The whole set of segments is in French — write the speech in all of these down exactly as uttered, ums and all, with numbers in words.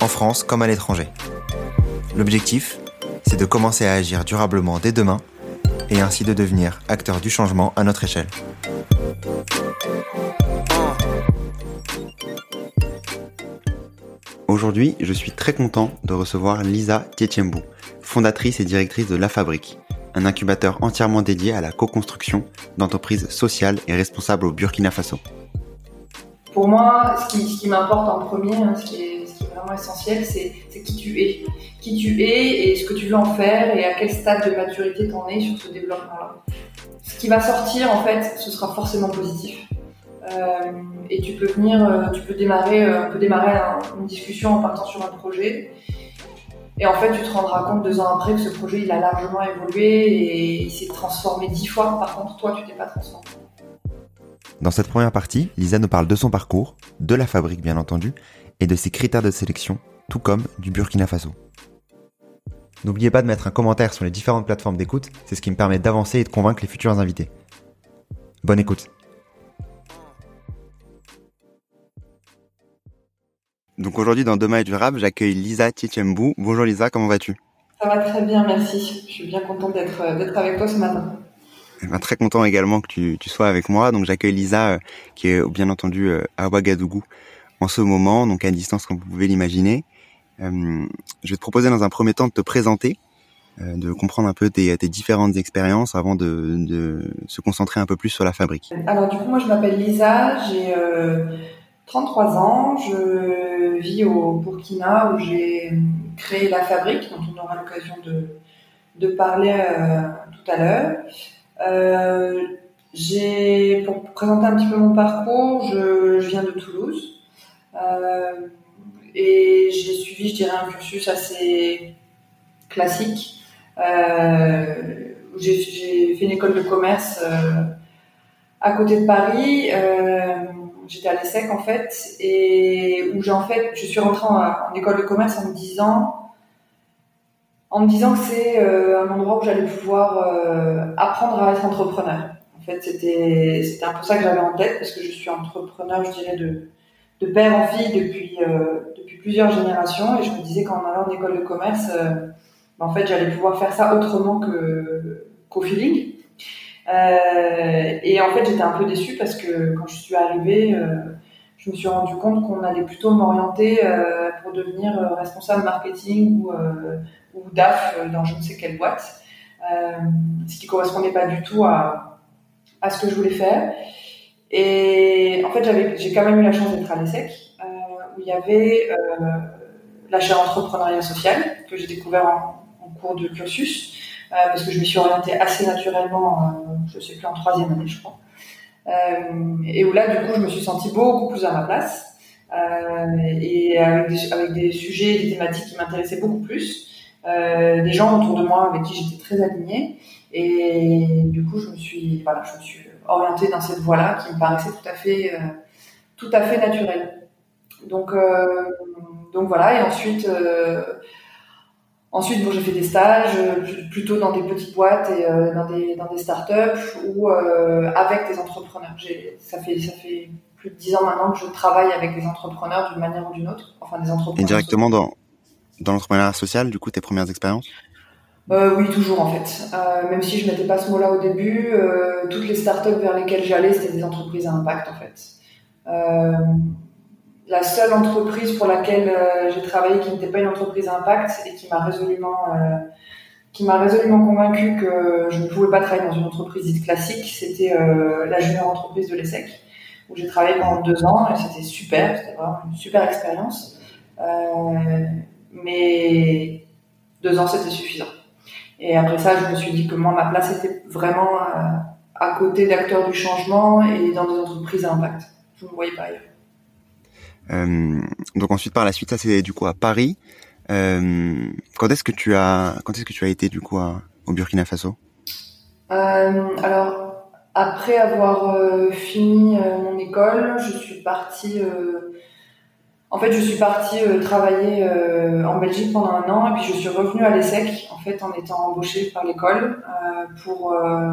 en France comme à l'étranger. L'objectif, c'est de commencer à agir durablement dès demain et ainsi de devenir acteur du changement à notre échelle. Aujourd'hui, je suis très content de recevoir Lisa Tietjembu, fondatrice et directrice de La Fabrique, un incubateur entièrement dédié à la co-construction d'entreprises sociales et responsables au Burkina Faso. Pour moi, ce qui, ce qui m'importe en premier, hein, ce, qui est, ce qui est vraiment essentiel, c'est, c'est qui tu es. Qui tu es et ce que tu veux en faire et à quel stade de maturité t'en es sur ce développement-là. Ce qui va sortir, en fait, ce sera forcément positif. Euh, et tu peux venir, euh, tu peux démarrer, euh, on peut démarrer un, une discussion en partant sur un projet. Et en fait, tu te rendras compte deux ans après que ce projet, il a largement évolué et il s'est transformé dix fois. Par contre, toi, tu t'es pas transformé. Dans cette première partie, Lisa nous parle de son parcours, de La Fabrique bien entendu, et de ses critères de sélection, tout comme du Burkina Faso. N'oubliez pas de mettre un commentaire sur les différentes plateformes d'écoute, c'est ce qui me permet d'avancer et de convaincre les futurs invités. Bonne écoute. Donc aujourd'hui dans Demain est durable, j'accueille Lisa Tietjembu. Bonjour Lisa, comment vas-tu ? Ça va très bien, merci. Je suis bien contente d'être, d'être avec toi ce matin. Ben, très content également que tu, tu sois avec moi. Donc j'accueille Lisa euh, qui est bien entendu euh, à Ouagadougou en ce moment, donc à distance comme vous pouvez l'imaginer. Euh, je vais te proposer dans un premier temps de te présenter, euh, de comprendre un peu tes, tes différentes expériences avant de, de se concentrer un peu plus sur La Fabrique. Alors du coup moi je m'appelle Lisa, j'ai euh, trente-trois ans, je vis au Burkina où j'ai créé La Fabrique dont on aura l'occasion de, de parler euh, tout à l'heure. Euh, j'ai, pour présenter un petit peu mon parcours, je, je viens de Toulouse euh, et j'ai suivi, je dirais, un cursus assez classique. Euh, j'ai, j'ai fait une école de commerce euh, à côté de Paris. Euh, j'étais à l'ESSEC en fait, et où j'ai en fait, je suis rentrée en, en école de commerce en me disant. en me disant que c'est euh, un endroit où j'allais pouvoir euh, apprendre à être entrepreneur. En fait, c'était, c'était un peu ça que j'avais en tête, parce que je suis entrepreneur, je dirais, de, de père en fille depuis, euh, depuis plusieurs générations, et je me disais qu'en allant en école de commerce, euh, ben, en fait, j'allais pouvoir faire ça autrement que, qu'au feeling. Euh, et en fait, j'étais un peu déçue, parce que quand je suis arrivée, euh, je me suis rendu compte qu'on allait plutôt m'orienter euh, pour devenir euh, responsable marketing ou... Euh, ou D A F dans je ne sais quelle boîte, euh, ce qui ne correspondait pas du tout à, à ce que je voulais faire. Et en fait, j'avais, j'ai quand même eu la chance d'être à l'ESSEC, euh, où il y avait euh, la chaire entrepreneuriat social, que j'ai découvert en, en cours de cursus, euh, parce que je me suis orientée assez naturellement, euh, je ne sais plus, en troisième année, je crois. Euh, et où là, du coup, je me suis sentie beaucoup plus à ma place, euh, et avec des, avec des sujets, des thématiques qui m'intéressaient beaucoup plus. Euh, des gens autour de moi avec qui j'étais très alignée et du coup je me suis voilà je me suis orientée dans cette voie-là qui me paraissait tout à fait euh, tout à fait naturelle. Donc euh, donc voilà et ensuite euh, ensuite bon, j'ai fait des stages plutôt dans des petites boîtes et euh, dans des dans des startups ou euh, avec des entrepreneurs. J'ai ça fait ça fait plus de dix ans maintenant que je travaille avec des entrepreneurs d'une manière ou d'une autre, enfin des entrepreneurs. Et directement dans Dans l'entrepreneuriat social, du coup, tes premières expériences ? euh, Oui, toujours en fait. Euh, même si je ne mettais pas ce mot-là au début, euh, toutes les startups vers lesquelles j'allais, c'était des entreprises à impact en fait. Euh, la seule entreprise pour laquelle euh, j'ai travaillé qui n'était pas une entreprise à impact et qui m'a résolument, euh, qui m'a résolument convaincue que je ne pouvais pas travailler dans une entreprise dite classique, c'était euh, la junior entreprise de l'ESSEC, où j'ai travaillé pendant deux ans et c'était super, c'était vraiment une super expérience. Euh, Mais deux ans, c'était suffisant. Et après ça, je me suis dit que moi, ma place était vraiment à, à côté d'acteurs du changement et dans des entreprises à impact. Je ne me voyais pas ailleurs. Euh, donc ensuite, par la suite, ça c'est du coup à Paris. Euh, quand est-ce que tu as, quand est-ce que tu as été du coup à, au Burkina Faso ? euh, Alors, après avoir euh, fini euh, mon école, je suis partie. Euh, en fait, je suis partie euh, travailler euh, en Belgique pendant un an, et puis je suis revenue à l'ESSEC en fait en étant embauchée par l'école euh, pour euh,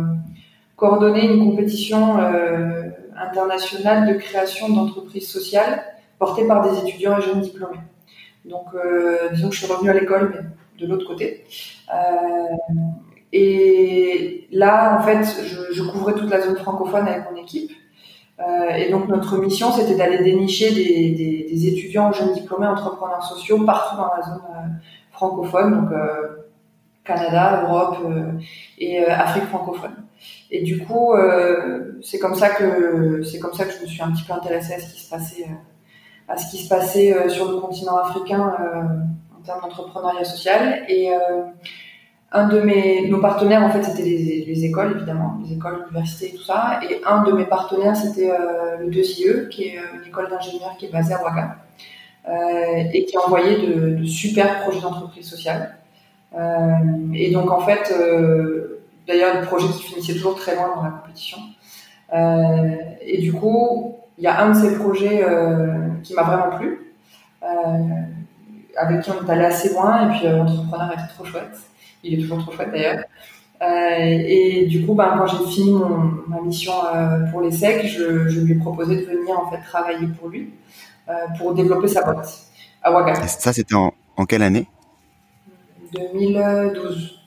coordonner une compétition euh, internationale de création d'entreprises sociales portée par des étudiants et jeunes diplômés. Donc, euh, disons que je suis revenue à l'école, mais de l'autre côté. Euh, et là, en fait, je, je couvrais toute la zone francophone avec mon équipe. Euh, et donc, notre mission, c'était d'aller dénicher des, des, des étudiants ou jeunes diplômés, entrepreneurs sociaux, partout dans la zone euh, francophone, donc euh, Canada, Europe euh, et euh, Afrique francophone. Et du coup, euh, c'est comme ça que c'est comme ça que je me suis un petit peu intéressée à ce qui se passait. Euh, à ce qui se passait euh, sur le continent africain euh, en termes d'entrepreneuriat social. Et euh, un de mes, nos partenaires, en fait, c'était les, les écoles, évidemment, les écoles, l'université et tout ça. Et un de mes partenaires, c'était euh, le deux I E, qui est une école d'ingénieurs qui est basée à Ouagadougou euh, et qui envoyait de, de super projets d'entreprise sociale. Euh, et donc, en fait, euh, d'ailleurs, le projet qui finissait toujours très loin dans la compétition. Euh, et du coup, il y a un de ces projets euh, qui m'a vraiment plu, euh, avec qui on est allé assez loin, et puis euh, l'entrepreneur était trop chouette, il est toujours trop chouette d'ailleurs. Euh, et du coup, ben, quand j'ai fini mon, ma mission euh, pour l'ESSEC, je, je lui ai proposé de venir en fait, travailler pour lui, euh, pour développer sa boîte à Ouagadougou. Ça, c'était en, en quelle année ? deux mille douze.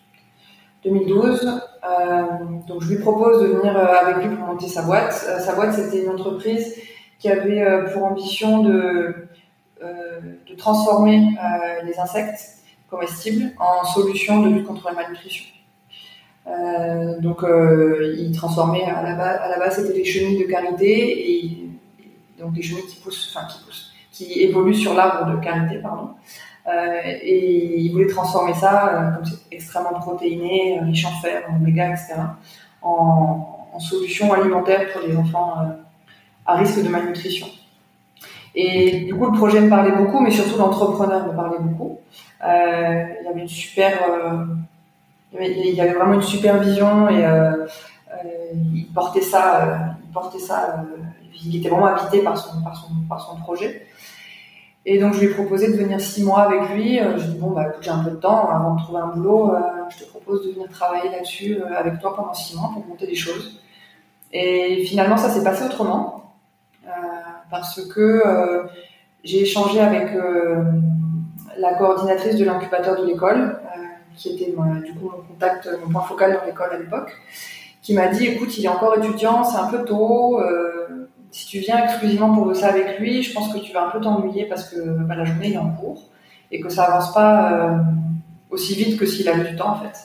deux mille douze, euh, donc je lui propose de venir avec lui pour monter sa boîte. Euh, sa boîte, c'était une entreprise qui avait euh, pour ambition de, euh, de transformer euh, les insectes comestibles en solution de lutte contre la malnutrition. Euh, donc, euh, il transformait, à la base, à la base c'était les chenilles de karité, et, et donc les chenilles qui poussent, enfin qui poussent, qui évoluent sur l'arbre de karité, pardon. Euh, et il voulait transformer ça, euh, comme c'est extrêmement protéiné, euh, riche en fer, en oméga, et cetera, en, en solution alimentaire pour les enfants euh, à risque de malnutrition. Et du coup, le projet me parlait beaucoup, mais surtout l'entrepreneur me parlait beaucoup. Euh, il y avait une super, euh, il y avait vraiment une super vision, et euh, euh, il portait ça, euh, il portait ça, euh, il était vraiment habité par son, par son, par son projet. Et donc, je lui ai proposé de venir six mois avec lui. Euh, je lui ai dit, bon, bah, écoute, j'ai un peu de temps avant de trouver un boulot. Euh, je te propose de venir travailler là-dessus euh, avec toi pendant six mois pour monter des choses. Et finalement, ça s'est passé autrement. Euh, parce que euh, j'ai échangé avec euh, la coordinatrice de l'incubateur de l'école, euh, qui était moi, du coup mon contact, mon point focal dans l'école à l'époque, qui m'a dit, écoute, il est encore étudiant, c'est un peu tôt. Euh, Si tu viens exclusivement pour bosser avec lui, je pense que tu vas un peu t'ennuyer parce que bah, la journée, il est en cours et que ça avance pas euh, aussi vite que s'il avait du temps, en fait.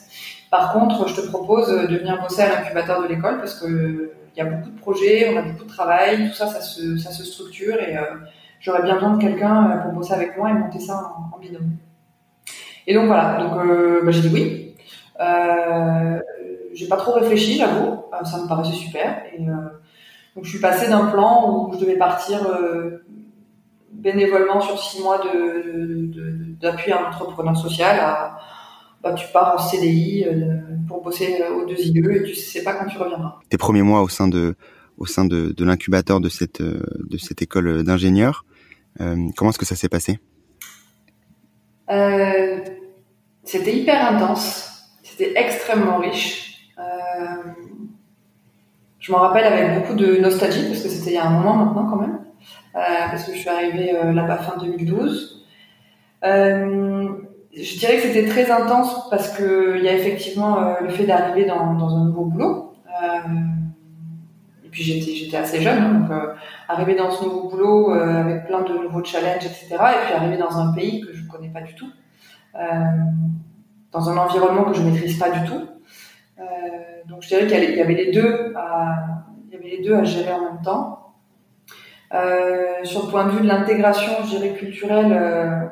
Par contre, je te propose de venir bosser à l'incubateur de l'école parce qu'il euh, y a beaucoup de projets, on a beaucoup de travail, tout ça, ça se, ça se structure, et euh, j'aurais bien besoin de quelqu'un pour bosser avec moi et monter ça en, en binôme. Et donc, voilà. Donc, euh, bah, j'ai dit oui. Euh, j'ai pas trop réfléchi, j'avoue. Euh, ça me paraissait super, et... Euh, Donc, je suis passée d'un plan où je devais partir euh, bénévolement sur six mois de, de, de, d'appui à un entrepreneur social à bah, tu pars en C D I euh, pour bosser aux deux I E et tu sais pas quand tu reviendras. Tes premiers mois au sein de, au sein de, de l'incubateur de cette, de cette école d'ingénieurs, euh, comment est-ce que ça s'est passé ? euh, C'était hyper intense, c'était extrêmement riche. Euh, Je m'en rappelle avec beaucoup de nostalgie, parce que c'était il y a un moment maintenant quand même, euh, parce que je suis arrivée euh, là-bas fin deux mille douze. Euh, je dirais que c'était très intense parce que il y a effectivement euh, le fait d'arriver dans, dans un nouveau boulot. Euh, et puis j'étais, j'étais assez jeune, hein, donc euh, arriver dans ce nouveau boulot euh, avec plein de nouveaux challenges, et cetera. Et puis arriver dans un pays que je ne connais pas du tout, euh, dans un environnement que je ne maîtrise pas du tout. Euh, donc je dirais qu'il y avait les deux à, il y avait les deux à gérer en même temps. Euh, sur le point de vue de l'intégration, je dirais culturelle, euh,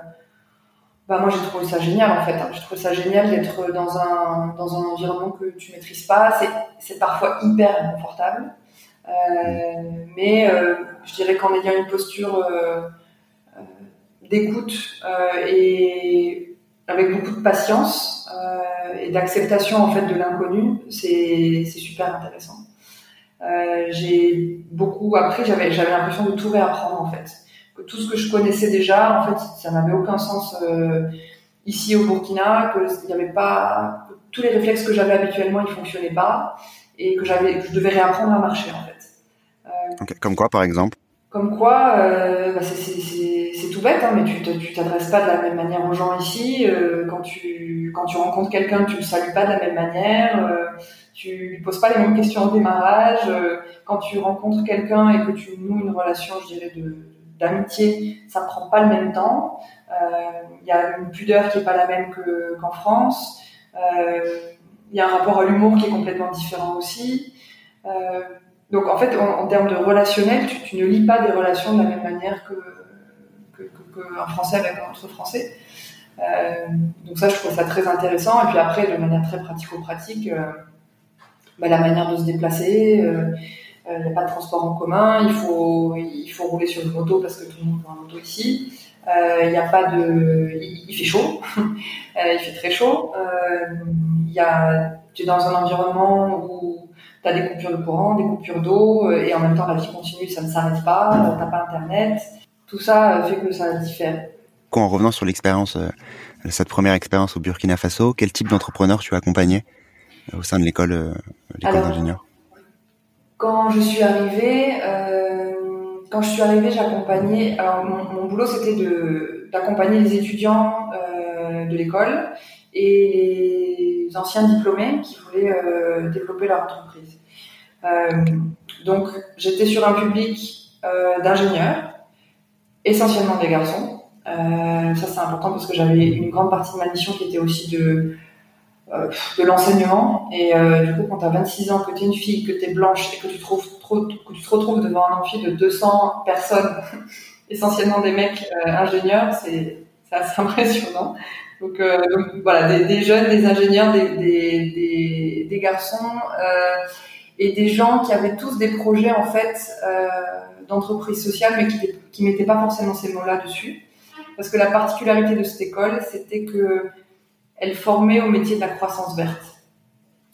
bah moi j'ai trouvé ça génial en fait. Hein. Je trouve ça génial d'être dans un dans un environnement que tu maîtrises pas. C'est c'est parfois hyper inconfortable, euh, mais euh, je dirais qu'en ayant une posture euh, d'écoute euh, et avec beaucoup de patience euh, et d'acceptation en fait de l'inconnu, c'est c'est super intéressant. Euh, j'ai beaucoup appris, j'avais j'avais l'impression de tout réapprendre en fait. Que tout ce que je connaissais déjà, en fait, ça n'avait aucun sens euh, ici au Burkina, que il y avait pas tous les réflexes que j'avais habituellement, ils fonctionnaient pas et que j'avais que je devais réapprendre à marcher en fait. Euh, okay. Comme quoi par exemple? Comme quoi, euh, bah c'est, c'est, c'est, c'est tout bête, hein, mais tu, te, tu t'adresses pas de la même manière aux gens ici. Euh, quand tu quand tu rencontres quelqu'un, tu le salues pas de la même manière. Euh, tu lui poses pas les mêmes questions au démarrage. Euh, quand tu rencontres quelqu'un et que tu noues une relation, je dirais de d'amitié, ça prend pas le même temps. Il euh, y a une pudeur qui est pas la même que qu'en France. Il euh, y a un rapport à l'humour qui est complètement différent aussi. Euh, Donc, en fait, en, en termes de relationnel, tu, tu ne lis pas des relations de la même manière que, que, que, que un Français avec un autre Français. Euh, donc ça, je trouve ça très intéressant. Et puis après, de manière très pratico-pratique, euh, bah, la manière de se déplacer, euh, euh, il n'y a pas de transport en commun, il faut, il faut rouler sur une moto parce que tout le monde prend une moto ici. Euh, il n'y a pas de... Il, il fait chaud. Il fait très chaud. Euh, il y a... Tu es dans un environnement où t'as des coupures de courant, des coupures d'eau, et en même temps la vie continue, ça ne s'arrête pas, t'as pas internet, tout ça fait que ça diffère. En revenant sur l'expérience, cette première expérience au Burkina Faso, quel type d'entrepreneur tu as accompagné au sein de l'école, l'école Alors, d'ingénieurs? Quand je suis arrivée, euh, quand je suis arrivée, j'accompagnais. Alors mon, mon boulot c'était de d'accompagner les étudiants euh, de l'école et les anciens diplômés qui voulaient euh, développer leur entreprise. Euh, donc, j'étais sur un public euh, d'ingénieurs, essentiellement des garçons. Euh, ça, c'est important parce que j'avais une grande partie de ma mission qui était aussi de, euh, de l'enseignement. Et euh, du coup, quand tu as vingt-six ans, que tu es une fille, que tu es blanche et que tu, trouves trop, que tu te retrouves devant un amphi de deux cents personnes, essentiellement des mecs euh, ingénieurs, c'est, c'est assez impressionnant. Donc, euh, donc voilà, des, des jeunes, des ingénieurs, des, des, des, des garçons euh, et des gens qui avaient tous des projets en fait euh, d'entreprise sociale, mais qui qui mettaient pas forcément ces mots-là dessus, parce que la particularité de cette école, c'était que elle formait au métier de la croissance verte.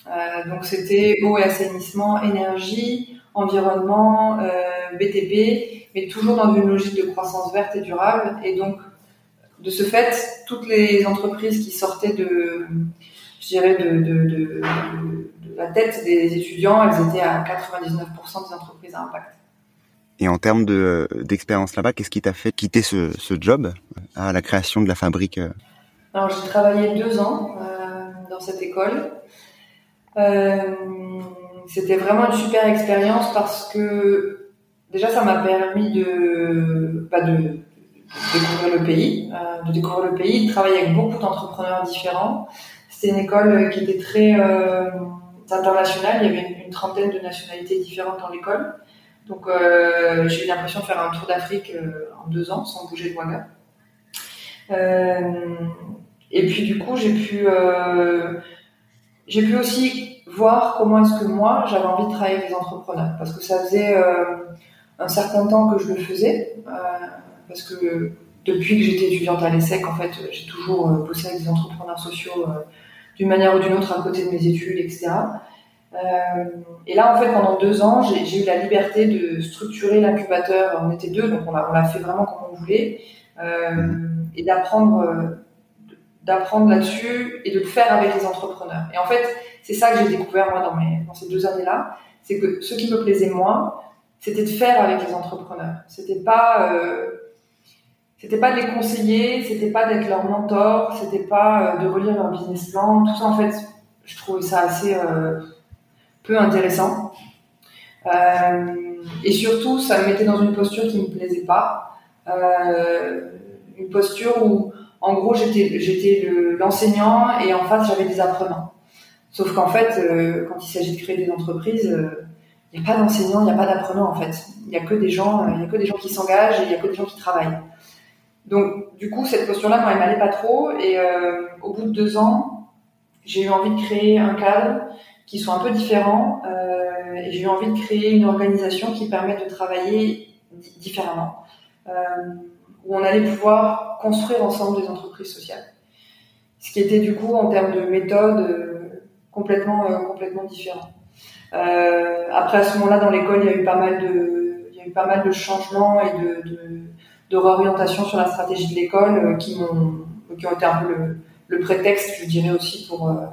Euh, donc c'était eau et assainissement, énergie, environnement, euh, B T P, mais toujours dans une logique de croissance verte et durable, et donc de ce fait, toutes les entreprises qui sortaient de, je dirais, de, de, de, de, de la tête des étudiants, elles étaient à quatre-vingt-dix-neuf pour cent des entreprises à impact. Et en termes de, d'expérience là-bas, qu'est-ce qui t'a fait quitter ce, ce job à la création de la fabrique? Alors, j'ai travaillé deux ans euh, dans cette école. Euh, c'était vraiment une super expérience parce que, déjà, ça m'a permis de... Bah, de découvrir le pays, euh, de découvrir le pays, de travailler avec beaucoup d'entrepreneurs différents. C'était une école qui était très euh, internationale, il y avait une, une trentaine de nationalités différentes dans l'école. Donc euh, j'ai eu l'impression de faire un tour d'Afrique euh, en deux ans, sans bouger de Ouagadougou. Euh, et puis du coup, j'ai pu, euh, j'ai pu aussi voir comment est-ce que moi, j'avais envie de travailler avec les entrepreneurs, parce que ça faisait euh, un certain temps que je le faisais, euh, parce que depuis que j'étais étudiante à l'ESSEC, en fait, j'ai toujours bossé avec des entrepreneurs sociaux euh, d'une manière ou d'une autre à côté de mes études, et cetera. Euh, et là, en fait, pendant deux ans, j'ai, j'ai eu la liberté de structurer l'incubateur. On était deux, donc on l'a, on l'a fait vraiment comme on voulait, euh, et d'apprendre, euh, d'apprendre là-dessus et de le faire avec les entrepreneurs. Et en fait, c'est ça que j'ai découvert moi dans, mes, dans ces deux années-là, c'est que ce qui me plaisait moi, c'était de faire avec les entrepreneurs. C'était pas euh, C'était pas de les conseiller, c'était pas d'être leur mentor, c'était pas de relire leur business plan. Tout ça, en fait, je trouvais ça assez euh, peu intéressant. Euh, et surtout, ça me mettait dans une posture qui me plaisait pas. Euh, une posture où, en gros, j'étais, j'étais le, l'enseignant et en face, j'avais des apprenants. Sauf qu'en fait, euh, quand il s'agit de créer des entreprises, euh, il n'y a pas d'enseignants, il n'y a pas d'apprenants, en fait. Il n'y a que des gens, il n'y a que des gens qui s'engagent et il n'y a que des gens qui travaillent. Donc, du coup, cette posture-là, moi, elle m'allait pas trop. Et euh, au bout de deux ans, j'ai eu envie de créer un cadre qui soit un peu différent. Euh, et j'ai eu envie de créer une organisation qui permette de travailler d- différemment. Euh, où on allait pouvoir construire ensemble des entreprises sociales. Ce qui était du coup, en termes de méthode, euh, complètement, euh, complètement différent. Euh, après, à ce moment-là, dans l'école, il y a eu pas mal de, il y a eu pas mal de changements et de, de, de réorientation sur la stratégie de l'école euh, qui m'ont, qui ont été un peu le, le prétexte, je dirais aussi, pour, euh,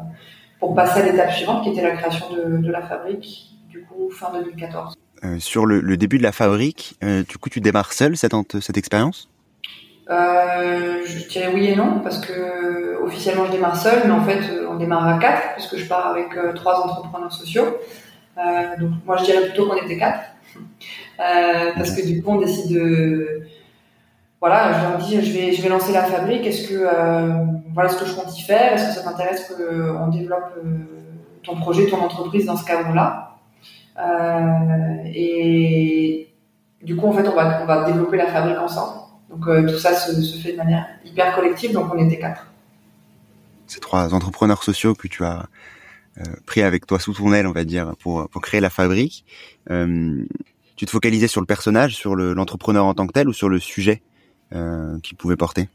pour passer à l'étape suivante, qui était la création de, de La Fabrique, du coup, fin deux mille quatorze. Euh, sur le, le début de La Fabrique, euh, du coup, tu démarres seul cette, cette expérience ? Euh, je dirais oui et non, parce que officiellement je démarre seule, mais en fait on démarre à quatre, parce que je pars avec euh, trois entrepreneurs sociaux. Euh, donc moi je dirais plutôt qu'on était quatre, euh, parce que du coup on décide de, voilà, je leur dis je vais je vais lancer La Fabrique. Est-ce que euh, voilà ce que je compte y faire, est-ce que ça t'intéresse qu'on développe euh, ton projet, ton entreprise dans ce cadre-là? Euh, et du coup en fait on va on va développer La Fabrique ensemble. Donc euh, tout ça se, se fait de manière hyper collective, donc on était quatre. Ces trois entrepreneurs sociaux que tu as euh, pris avec toi sous ton aile, on va dire, pour, pour créer La Fabrique, euh, tu te focalisais sur le personnage, sur le, l'entrepreneur en tant que tel, ou sur le sujet euh, qu'il pouvait porter?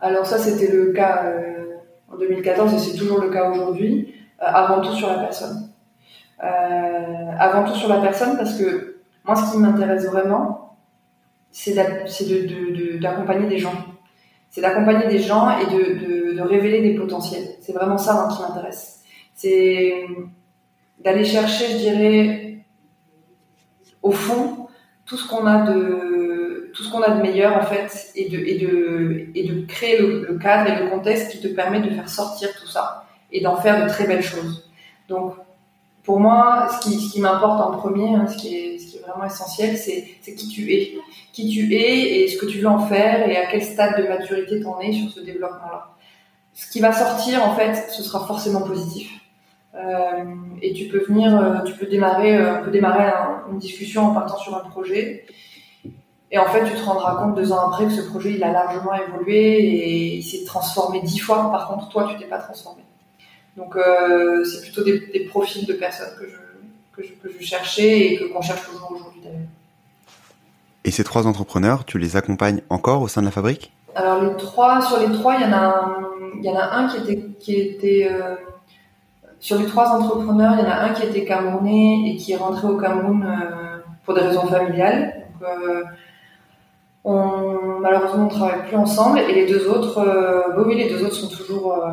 Alors ça, c'était le cas euh, en deux mille quatorze et c'est toujours le cas aujourd'hui, euh, avant tout sur la personne. Euh, avant tout sur la personne, parce que moi, ce qui m'intéresse vraiment, c'est, c'est de, de, de, d'accompagner des gens. C'est d'accompagner des gens et de, de, de révéler des potentiels. C'est vraiment ça, hein, qui m'intéresse. C'est d'aller chercher, je dirais, au fond, tout ce qu'on a de, tout ce qu'on a de meilleur, en fait, et de, et de, et de créer le, le cadre et le contexte qui te permet de faire sortir tout ça et d'en faire de très belles choses. Donc, pour moi, ce qui, ce qui m'importe en premier, hein, ce qui est, ce qui est vraiment essentiel, c'est, c'est qui tu es. Qui tu es et ce que tu veux en faire et à quel stade de maturité t'en es sur ce développement-là. Ce qui va sortir, en fait, ce sera forcément positif. Euh, et tu peux venir, tu peux démarrer, on peut démarrer un, une discussion en partant sur un projet. Et en fait, tu te rendras compte deux ans après que ce projet, il a largement évolué et il s'est transformé dix fois. Par contre, toi, tu t'es pas transformé. Donc euh, c'est plutôt des, des profils de personnes que je, que, je, que je cherchais et que qu'on cherche toujours aujourd'hui d'ailleurs. Et ces trois entrepreneurs, tu les accompagnes encore au sein de La Fabrique? Alors les trois, sur les trois, il y en a un, il y en a un qui était, qui était euh, sur les trois entrepreneurs, il y en a un qui était camerounais et qui est rentré au Cameroun euh, pour des raisons familiales. Donc, euh, on, malheureusement, on ne travaille plus ensemble. Et les deux autres, euh, bah oui, les deux autres sont toujours euh,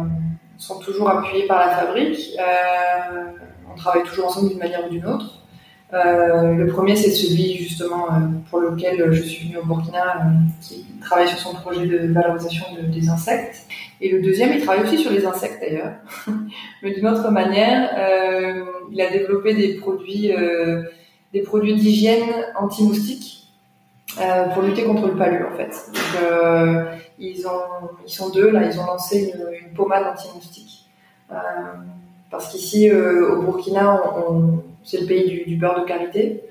sont toujours appuyés par La Fabrique. Euh, on travaille toujours ensemble d'une manière ou d'une autre. Euh, le premier, c'est celui justement euh, pour lequel je suis venue au Burkina, euh, qui travaille sur son projet de valorisation de, des insectes. Et le deuxième, il travaille aussi sur les insectes d'ailleurs, mais d'une autre manière. Euh, il a développé des produits, euh, des produits d'hygiène anti-moustiques euh, pour lutter contre le palu en fait. Donc, euh, Ils, ont, ils sont deux, là, ils ont lancé une, une pommade anti-moustique. Euh, parce qu'ici, euh, au Burkina, on, on, c'est le pays du, du beurre de karité.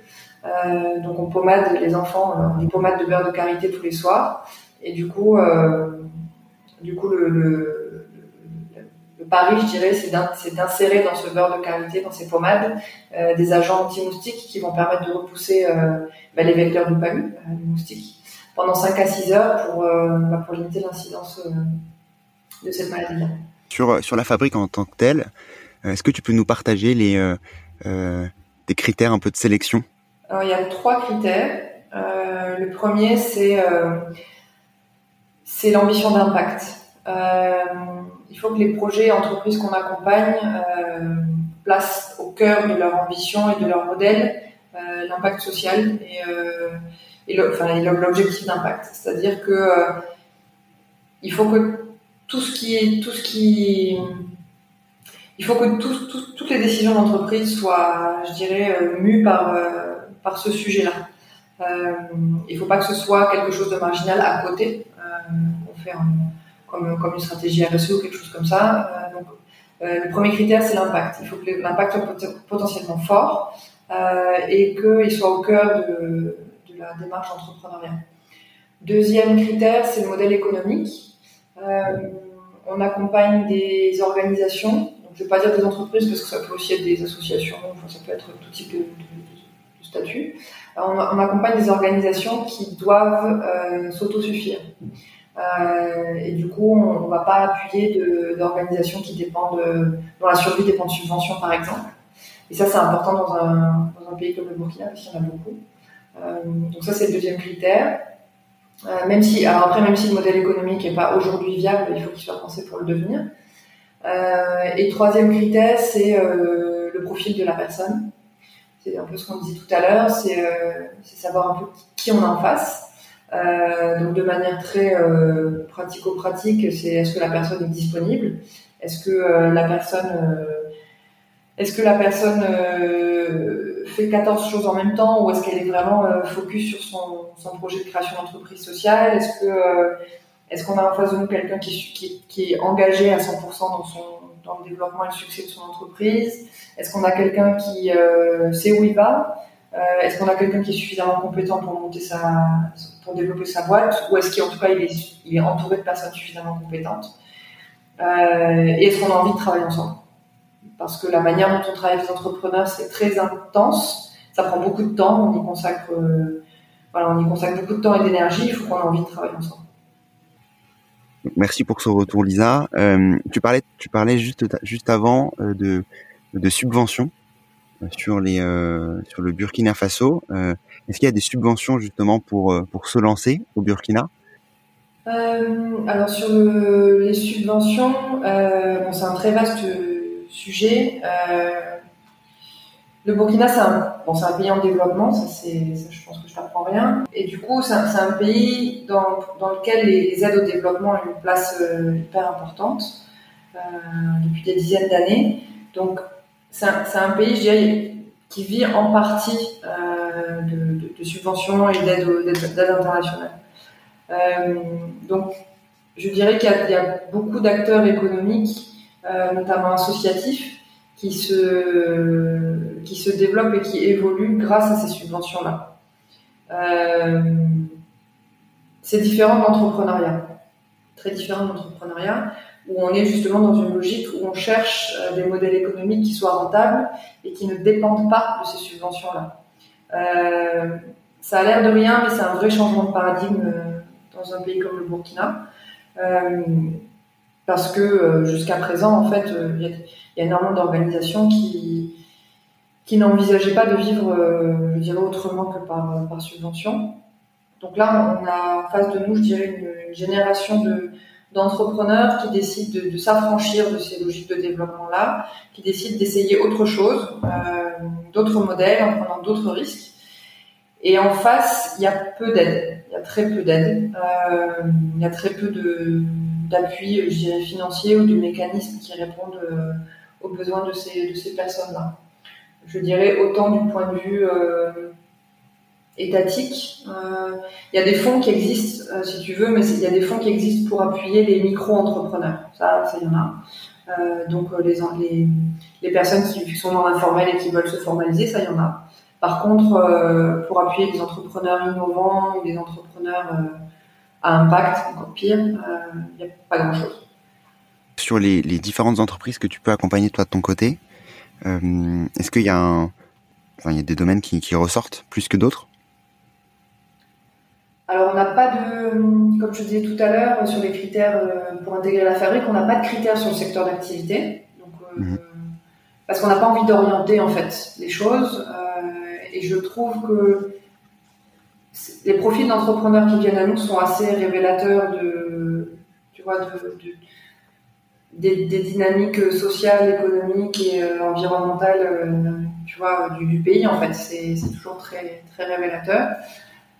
Euh, donc on pommade les enfants, euh, des pommades de beurre de karité tous les soirs. Et du coup, euh, du coup le, le, le, le pari, je dirais, c'est, d'in, c'est d'insérer dans ce beurre de karité, dans ces pommades, euh, des agents anti-moustiques qui vont permettre de repousser euh, bah, les vecteurs du palu, euh, les moustiques, pendant cinq à six heures pour, euh, pour limiter l'incidence euh, de cette maladie-là. Sur, sur La Fabrique en tant que telle, est-ce que tu peux nous partager les, euh, euh, des critères un peu de sélection? Alors, il y a trois critères. Euh, le premier, c'est, euh, c'est l'ambition d'impact. Euh, il faut que les projets et entreprises qu'on accompagne euh, placent au cœur de leur ambition et de leur modèle euh, l'impact social et euh, et le, enfin, l'objectif d'impact, c'est-à-dire que euh, il faut que tout ce qui est, tout ce qui, il faut que tout, tout, toutes les décisions d'entreprise soient, je dirais, euh, mues par euh, par ce sujet-là. Euh, il ne faut pas que ce soit quelque chose de marginal à côté. Euh, on fait un, comme comme une stratégie R S E ou quelque chose comme ça. Euh, donc, euh, le premier critère, c'est l'impact. Il faut que l'impact soit potentiellement fort euh, et qu'il soit au cœur de la démarche entrepreneuriale. Deuxième critère, c'est le modèle économique. Euh, on accompagne des organisations, donc je ne vais pas dire des entreprises parce que ça peut aussi être des associations, enfin, ça peut être tout type de, de, de statut, on, on accompagne des organisations qui doivent euh, s'autosuffire. Euh, et du coup, on ne va pas appuyer de, d'organisations qui dépendent, de, dont la survie dépend de subventions, par exemple. Et ça, c'est important dans un, dans un pays comme le Burkina, parce qu'il y en a beaucoup. Euh, donc ça, c'est le deuxième critère. Euh, même si, alors après, même si le modèle économique n'est pas aujourd'hui viable, il faut qu'il soit pensé pour le devenir. Euh, et troisième critère, c'est euh, le profil de la personne. C'est un peu ce qu'on disait tout à l'heure, c'est, euh, c'est savoir un peu qui on a en face. Euh, donc de manière très euh, pratico-pratique, c'est est-ce que la personne est disponible, est-ce que euh, la personne, euh, est-ce que la personne euh, fait quatorze choses en même temps, ou est-ce qu'elle est vraiment euh, focus sur son, son projet de création d'entreprise sociale, est-ce que euh, est-ce qu'on a en face de nous quelqu'un qui, qui, qui est engagé à cent pour cent dans son dans le développement et le succès de son entreprise, est-ce qu'on a quelqu'un qui euh, sait où il va, euh, est-ce qu'on a quelqu'un qui est suffisamment compétent pour monter sa pour développer sa boîte, ou est-ce qu'en tout cas il est, il est entouré de personnes suffisamment compétentes, euh, et est-ce qu'on a envie de travailler ensemble, parce que la manière dont on travaille avec les entrepreneurs, c'est très intense, ça prend beaucoup de temps, on y consacre euh, voilà, on y consacre beaucoup de temps et d'énergie, il faut qu'on ait envie de travailler ensemble. Merci pour ce retour, Lisa. Euh, tu parlais, tu parlais juste juste avant euh, de de subventions sur les euh, sur le Burkina Faso. Euh, est-ce qu'il y a des subventions justement pour pour se lancer au Burkina ? euh, Alors sur le, les subventions, euh, bon, c'est un très vaste sujet. Euh, le Burkina, c'est un bon, c'est un pays en développement. Ça, c'est, ça, je pense que je t'apprends rien. Et du coup, c'est un, c'est un pays dans dans lequel les, les aides au développement ont une place euh, hyper importante euh, depuis des dizaines d'années. Donc c'est un, c'est un pays, je dirais, qui vit en partie euh, de, de, de subventions et d'aide, d'aide, d'aide internationale. Euh, donc, je dirais qu'il y a, il y a beaucoup d'acteurs économiques, euh, notamment associatifs, qui se, qui se développent et qui évoluent grâce à ces subventions-là. Euh, c'est différent de l'entrepreneuriat, très différent de l'entrepreneuriat, où on est justement dans une logique où on cherche des modèles économiques qui soient rentables et qui ne dépendent pas de ces subventions-là. Euh, ça a l'air de rien, mais c'est un vrai changement de paradigme dans un pays comme le Burkina, euh, parce que jusqu'à présent, en fait, il y a, il y a énormément d'organisations qui, qui n'envisageaient pas de vivre, je dirais, autrement que par, par subvention. Donc là, on a en face de nous, je dirais, une, une génération de d'entrepreneurs qui décident de, de s'affranchir de ces logiques de développement-là, qui décident d'essayer autre chose, euh, d'autres modèles, en prenant d'autres risques. Et en face, il y a peu d'aide, il y a très peu d'aide, euh, il y a très peu de, d'appui, je dirais, financier ou de mécanismes qui répondent euh, aux besoins de ces, de ces personnes-là. Je dirais autant du point de vue euh, étatique. Euh, il y a des fonds qui existent, euh, si tu veux, mais il y a des fonds qui existent pour appuyer les micro-entrepreneurs. Ça, ça y en a. Euh, donc, les, les, les personnes qui sont dans l'informel et qui veulent se formaliser, ça y en a. Par contre, euh, pour appuyer les entrepreneurs innovants ou les entrepreneurs euh, à impact, encore pire, euh, il n'y a pas grand-chose. Sur les, les différentes entreprises que tu peux accompagner, toi, de ton côté, euh, est-ce qu'il y a, un, enfin, il y a des domaines qui, qui ressortent plus que d'autres ? Alors, on n'a pas de, comme je disais tout à l'heure, sur les critères pour intégrer la fabrique, on n'a pas de critères sur le secteur d'activité, donc, euh, mmh. parce qu'on n'a pas envie d'orienter en fait les choses. Euh, et je trouve que les profils d'entrepreneurs qui viennent à nous sont assez révélateurs de, tu vois, de, de, des, des dynamiques sociales, économiques et euh, environnementales, euh, tu vois, du, du pays en fait. C'est, c'est toujours très, très révélateur.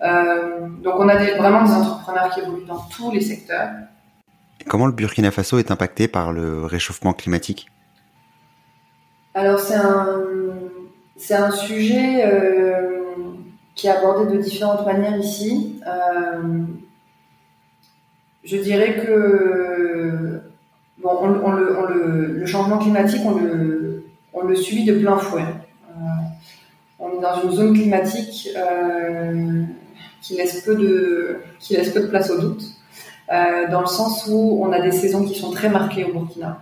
Euh, donc on a des, vraiment des entrepreneurs qui évoluent dans tous les secteurs. Comment le Burkina Faso est impacté par le réchauffement climatique ? Alors c'est un, c'est un sujet euh, qui est abordé de différentes manières ici. Euh, je dirais que bon, on, on le, on le, le changement climatique, on le, on le subit de plein fouet. Euh, on est dans une zone climatique euh, qui laisse peu de, qui laisse peu de place au doute, euh, dans le sens où on a des saisons qui sont très marquées au Burkina,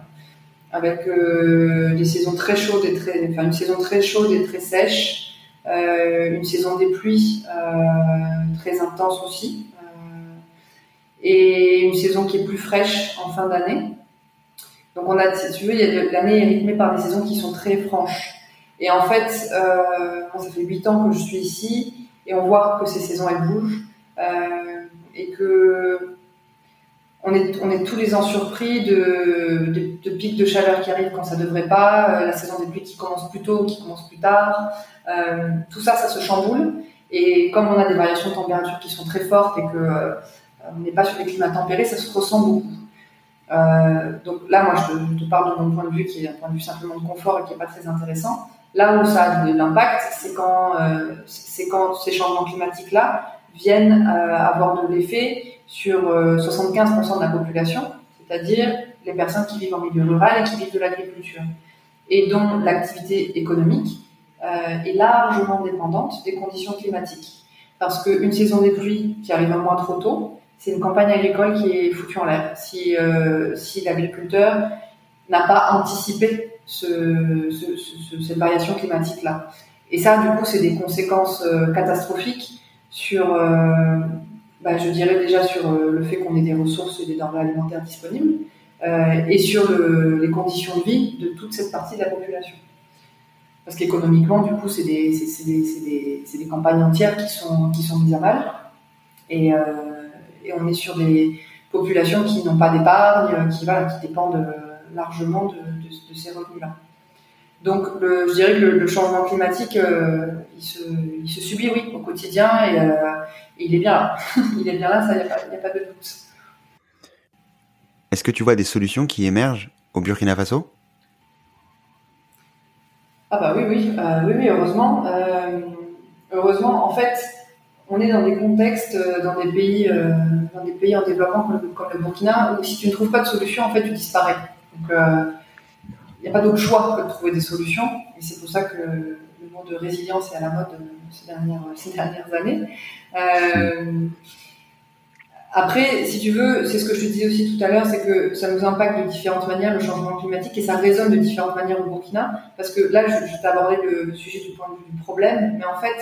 avec euh, des saisons très chaudes et très, enfin une saison très chaude et très sèche, euh, une saison des pluies euh, très intense aussi, euh, et une saison qui est plus fraîche en fin d'année. Donc on a, si tu veux, l'année est rythmée par des saisons qui sont très franches. Et en fait, euh, ça fait huit ans que je suis ici, et on voit que ces saisons elles bougent, euh, et que on est, on est tous les ans surpris de, de, de pics de chaleur qui arrivent quand ça devrait pas, euh, la saison des pluies qui commence plus tôt, qui commence plus tard, euh, tout ça, ça se chamboule. Et comme on a des variations de température qui sont très fortes et que euh, on n'est pas sur des climats tempérés, ça se ressent beaucoup. Euh, donc là, moi, je te, je te parle de mon point de vue qui est un point de vue simplement de confort et qui n'est pas très intéressant. Là où ça a de l'impact, c'est quand, euh, c'est quand ces changements climatiques-là viennent euh, avoir de l'effet sur euh, soixante-quinze pour cent de la population, c'est-à-dire les personnes qui vivent en milieu rural et qui vivent de l'agriculture, et dont l'activité économique euh, est largement dépendante des conditions climatiques. Parce qu'une saison des pluies qui arrive un mois trop tôt, c'est une campagne agricole qui est foutue en l'air. Si, euh, si l'agriculteur n'a pas anticipé ce, ce, ce, cette variation climatique-là. Et ça, du coup, c'est des conséquences euh, catastrophiques sur, euh, bah, je dirais déjà sur euh, le fait qu'on ait des ressources et des denrées alimentaires disponibles, euh, et sur le, les conditions de vie de toute cette partie de la population. Parce qu'économiquement, du coup, c'est des, c'est, c'est des, c'est des, c'est des campagnes entières qui sont, qui sont mises à mal. Et... Euh, Et on est sur des populations qui n'ont pas d'épargne, qui, voilà, qui dépendent largement de, de, de ces revenus-là. Donc, le, je dirais que le, le changement climatique, euh, il, se, il se subit, oui, au quotidien, et, euh, et il est bien là. Il est bien là, ça, il n'y a, a pas de doute. Est-ce que tu vois des solutions qui émergent au Burkina Faso ? Ah bah oui, oui, euh, oui, oui, heureusement. Euh, heureusement, en fait... On est dans des contextes, dans des pays, euh, dans des pays en développement comme le, comme le Burkina, où si tu ne trouves pas de solution, en fait, tu disparais. Donc, il euh, n'y a pas d'autre choix que de trouver des solutions. Et c'est pour ça que le mot de résilience est à la mode ces dernières, ces dernières années. Euh, après, si tu veux, c'est ce que je te disais aussi tout à l'heure, c'est que ça nous impacte de différentes manières, le changement climatique, et ça résonne de différentes manières au Burkina. Parce que là, je, je t'ai abordé le, le sujet du point de vue du problème, mais en fait...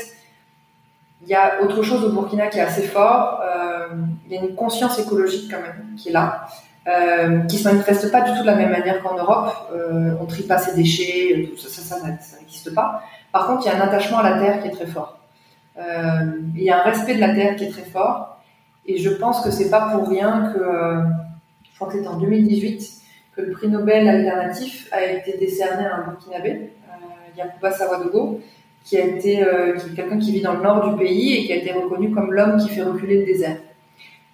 Il y a autre chose au Burkina qui est assez fort, euh, il y a une conscience écologique quand même qui est là, euh, qui ne se manifeste pas du tout de la même manière qu'en Europe, euh, on ne trie pas ses déchets, tout ça, ça, ça, ça n'existe pas. Par contre, il y a un attachement à la terre qui est très fort, euh, il y a un respect de la terre qui est très fort, et je pense que ce n'est pas pour rien que, euh, je crois que c'était en deux mille dix-huit, que le prix Nobel alternatif a été décerné à un Burkinabé, euh, Yakuba Sawadogo, qui a été euh, qui est quelqu'un qui vit dans le nord du pays et qui a été reconnu comme l'homme qui fait reculer le désert.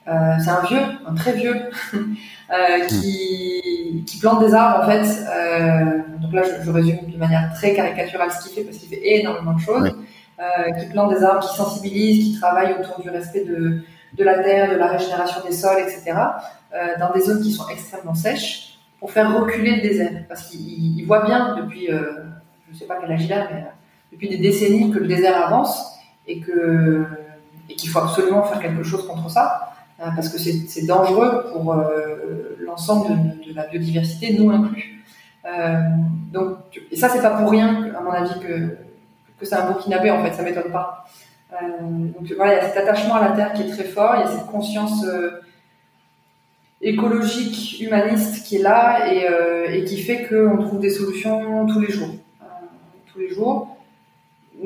Euh, c'est un vieux, un très vieux, euh, qui, qui plante des arbres en fait. Euh, donc là, je, je résume de manière très caricaturale ce qu'il fait parce qu'il fait énormément de choses. Oui. Euh, qui plante des arbres, qui sensibilise, qui travaille autour du respect de, de la terre, de la régénération des sols, et cetera. Euh, dans des zones qui sont extrêmement sèches pour faire reculer le désert. Parce qu'il il voit bien depuis, euh, je ne sais pas quel âge il a, mais depuis des décennies que le désert avance et, que, et qu'il faut absolument faire quelque chose contre ça, hein, parce que c'est, c'est dangereux pour euh, l'ensemble de, de la biodiversité, nous inclus. Euh, donc, et ça, c'est pas pour rien, à mon avis, que, que c'est un Burkinabé, en fait, ça m'étonne pas. Euh, donc voilà, il y a cet attachement à la terre qui est très fort, il y a cette conscience euh, écologique, humaniste qui est là et, euh, et qui fait qu'on trouve des solutions tous les jours. Euh, tous les jours.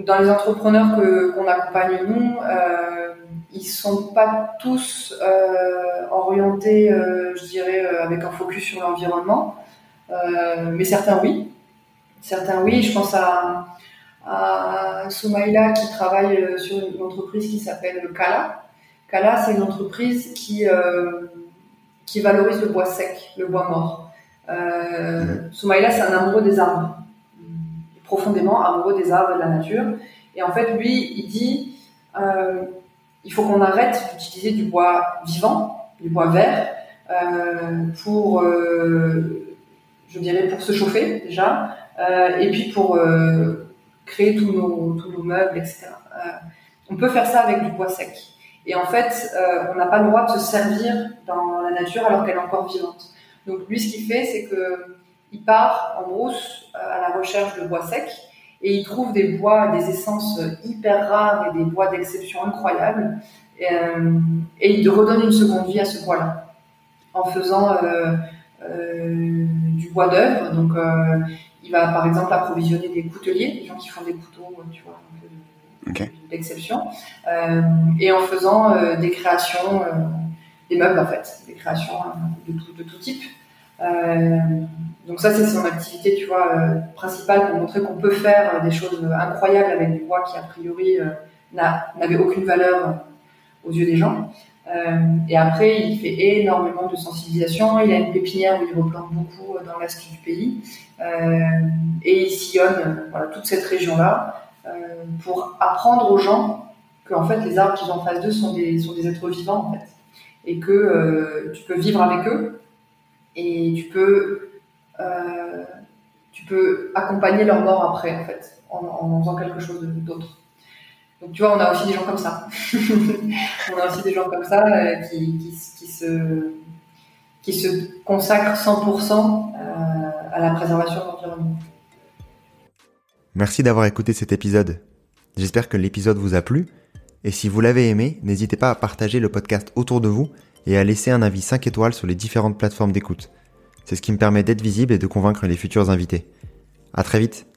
Dans les entrepreneurs que, qu'on accompagne, nous, euh, ils sont pas tous euh, orientés, euh, je dirais, euh, avec un focus sur l'environnement, euh, mais certains oui. Certains oui, je pense à, à Soumaïla qui travaille sur une entreprise qui s'appelle Kala. Kala, c'est une entreprise qui, euh, qui valorise le bois sec, le bois mort. Euh, Soumaïla, c'est un amoureux des arbres. Profondément amoureux des arbres et de la nature. Et en fait, lui, il dit euh, il faut qu'on arrête d'utiliser du bois vivant, du bois vert, euh, pour, euh, je dirais, pour se chauffer, déjà, euh, et puis pour euh, créer tous nos, tous nos meubles, et cetera. Euh, on peut faire ça avec du bois sec. Et en fait, euh, on n'a pas le droit de se servir dans la nature alors qu'elle est encore vivante. Donc, lui, ce qu'il fait, c'est que il part en brousse à la recherche de bois sec et ils trouvent des bois, des essences hyper rares et des bois d'exception incroyables, et, euh, et ils redonnent une seconde vie à ce bois-là en faisant euh, euh, du bois d'œuvre. Donc euh, il va par exemple approvisionner des couteliers, des gens qui font des couteaux, tu vois, un peu okay. d'exception, euh, et en faisant euh, des créations, euh, des meubles en fait, des créations euh, de, tout, de tout type. Euh, donc ça c'est son activité, tu vois, euh, principale, pour montrer qu'on peut faire des choses incroyables avec du bois qui a priori euh, n'a, n'avait aucune valeur aux yeux des gens. Euh, et après il fait énormément de sensibilisation, il a une pépinière où il replante beaucoup dans l'est du pays, euh, et il sillonne voilà, toute cette région-là euh, pour apprendre aux gens que en fait, les arbres qu'ils ont en face d'eux sont des, sont des êtres vivants en fait, et que euh, tu peux vivre avec eux. Et tu peux, euh, tu peux accompagner leur mort après, en fait, en, en faisant quelque chose d'autre. Donc, tu vois, on a aussi des gens comme ça. on a aussi des gens comme ça euh, qui, qui, qui, se, qui se consacrent cent pour cent euh, à la préservation de l'environnement. Merci d'avoir écouté cet épisode. J'espère que l'épisode vous a plu. Et si vous l'avez aimé, n'hésitez pas à partager le podcast autour de vous et à laisser un avis cinq étoiles sur les différentes plateformes d'écoute. C'est ce qui me permet d'être visible et de convaincre les futurs invités. À très vite.